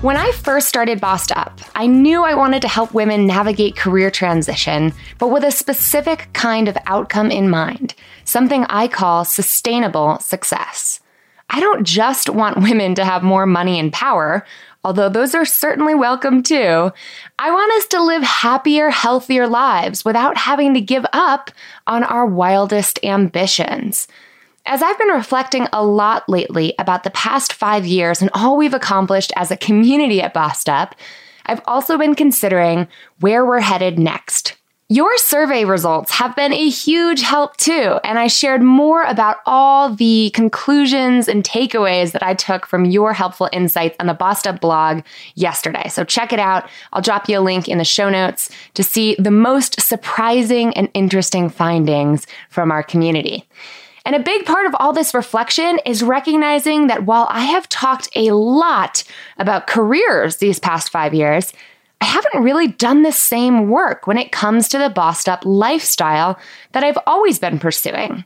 When I first started Bossed Up, I knew I wanted to help women navigate career transition, but with a specific kind of outcome in mind, something I call sustainable success. I don't just want women to have more money and power, although those are certainly welcome too. I want us to live happier, healthier lives without having to give up on our wildest ambitions. As I've been reflecting a lot lately about the past 5 years and all we've accomplished as a community at Bossed Up, I've also been considering where we're headed next. Your survey results have been a huge help too, and I shared more about all the conclusions and takeaways that I took from your helpful insights on the Bossed Up blog yesterday. So check it out. I'll drop you a link in the show notes to see the most surprising and interesting findings from our community. And a big part of all this reflection is recognizing that while I have talked a lot about careers these past 5 years, I haven't really done the same work when it comes to the Bossed Up lifestyle that I've always been pursuing.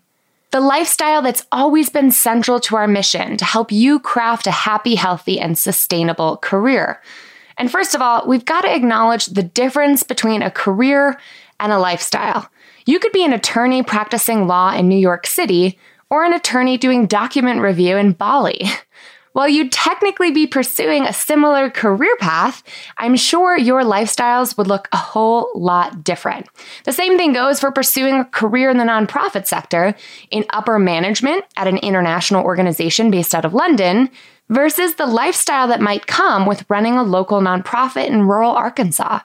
The lifestyle that's always been central to our mission to help you craft a happy, healthy, and sustainable career. And first of all, we've got to acknowledge the difference between a career and a lifestyle. You could be an attorney practicing law in New York City or an attorney doing document review in Bali. While you'd technically be pursuing a similar career path, I'm sure your lifestyles would look a whole lot different. The same thing goes for pursuing a career in the nonprofit sector in upper management at an international organization based out of London versus the lifestyle that might come with running a local nonprofit in rural Arkansas.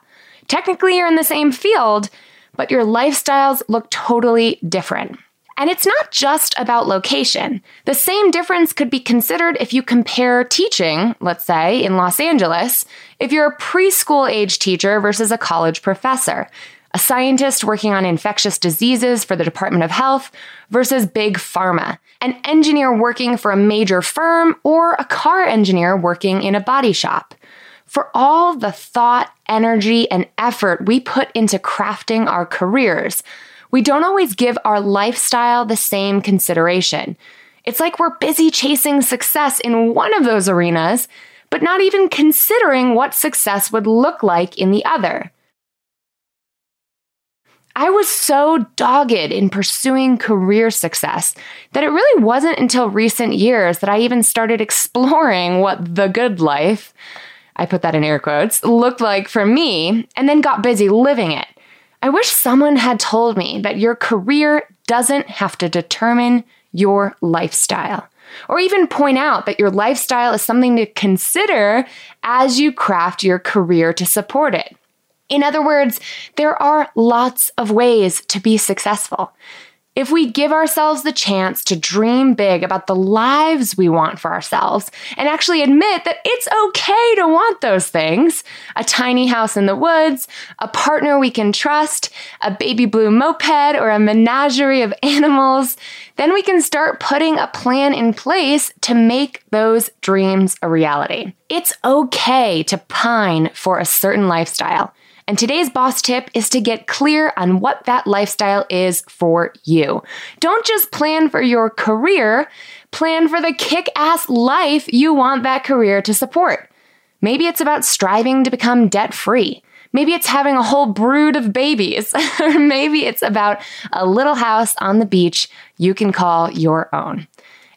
Technically, you're in the same field, but your lifestyles look totally different. And it's not just about location. The same difference could be considered if you compare teaching, let's say, in Los Angeles, if you're a preschool-age teacher versus a college professor, a scientist working on infectious diseases for the Department of Health versus big pharma, an engineer working for a major firm, or a car engineer working in a body shop. For all the thought, energy, and effort we put into crafting our careers, we don't always give our lifestyle the same consideration. It's like we're busy chasing success in one of those arenas, but not even considering what success would look like in the other. I was so dogged in pursuing career success that it really wasn't until recent years that I even started exploring what the good life, I put that in air quotes, looked like for me, and then got busy living it. I wish someone had told me that your career doesn't have to determine your lifestyle, or even point out that your lifestyle is something to consider as you craft your career to support it. In other words, there are lots of ways to be successful. If we give ourselves the chance to dream big about the lives we want for ourselves and actually admit that it's okay to want those things, a tiny house in the woods, a partner we can trust, a baby blue moped, or a menagerie of animals, then we can start putting a plan in place to make those dreams a reality. It's okay to pine for a certain lifestyle. And today's boss tip is to get clear on what that lifestyle is for you. Don't just plan for your career, plan for the kick-ass life you want that career to support. Maybe it's about striving to become debt-free. Maybe it's having a whole brood of babies. Or maybe it's about a little house on the beach you can call your own.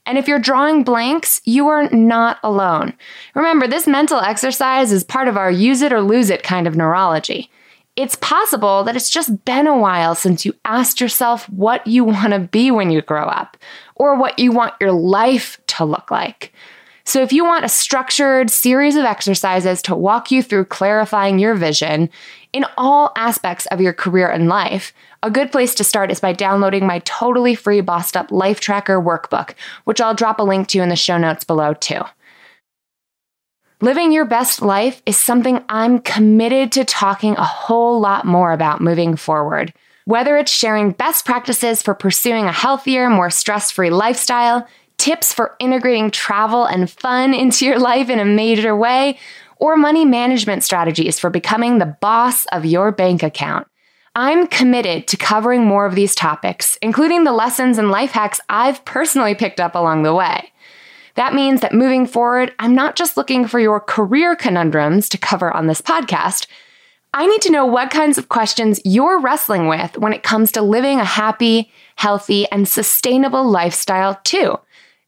And if you're drawing blanks, you are not alone. Remember, this mental exercise is part of our use it or lose it kind of neurology. It's possible that it's just been a while since you asked yourself what you want to be when you grow up, or what you want your life to look like. So if you want a structured series of exercises to walk you through clarifying your vision in all aspects of your career and life, a good place to start is by downloading my totally free Bossed Up Life Tracker workbook, which I'll drop a link to in the show notes below too. Living your best life is something I'm committed to talking a whole lot more about moving forward. Whether it's sharing best practices for pursuing a healthier, more stress-free lifestyle, tips for integrating travel and fun into your life in a major way, or money management strategies for becoming the boss of your bank account. I'm committed to covering more of these topics, including the lessons and life hacks I've personally picked up along the way. That means that moving forward, I'm not just looking for your career conundrums to cover on this podcast. I need to know what kinds of questions you're wrestling with when it comes to living a happy, healthy, and sustainable lifestyle too.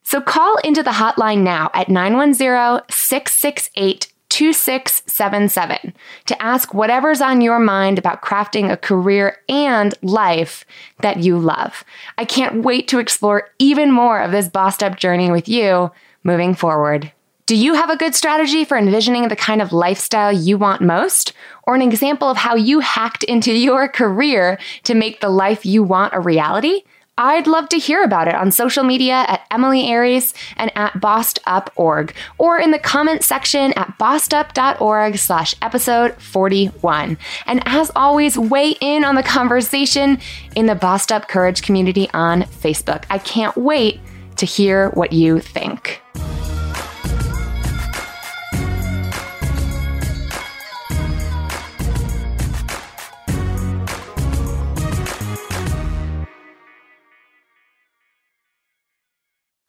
So call into the hotline now at 910-668-2677 to ask whatever's on your mind about crafting a career and life that you love. I can't wait to explore even more of this Bossed Up journey with you moving forward. Do you have a good strategy for envisioning the kind of lifestyle you want most, or an example of how you hacked into your career to make the life you want a reality? I'd love to hear about it on social media at Emily Aries and at bossedup.org, or in the comment section at bossedup.org/episode41. And as always, weigh in on the conversation in the Bossed Up Courage community on Facebook. I can't wait to hear what you think.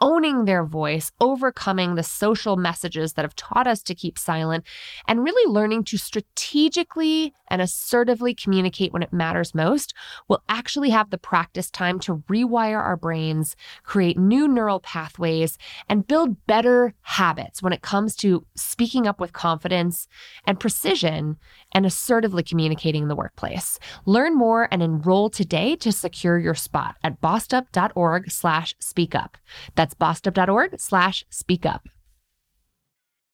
owning their voice, overcoming the social messages that have taught us to keep silent, and really learning to strategically and assertively communicate when it matters most, will actually have the practice time to rewire our brains, create new neural pathways, and build better habits when it comes to speaking up with confidence and precision and assertively communicating in the workplace. Learn more and enroll today to secure your spot at bossedup.org/speakup. That's bossedup.org/speakup.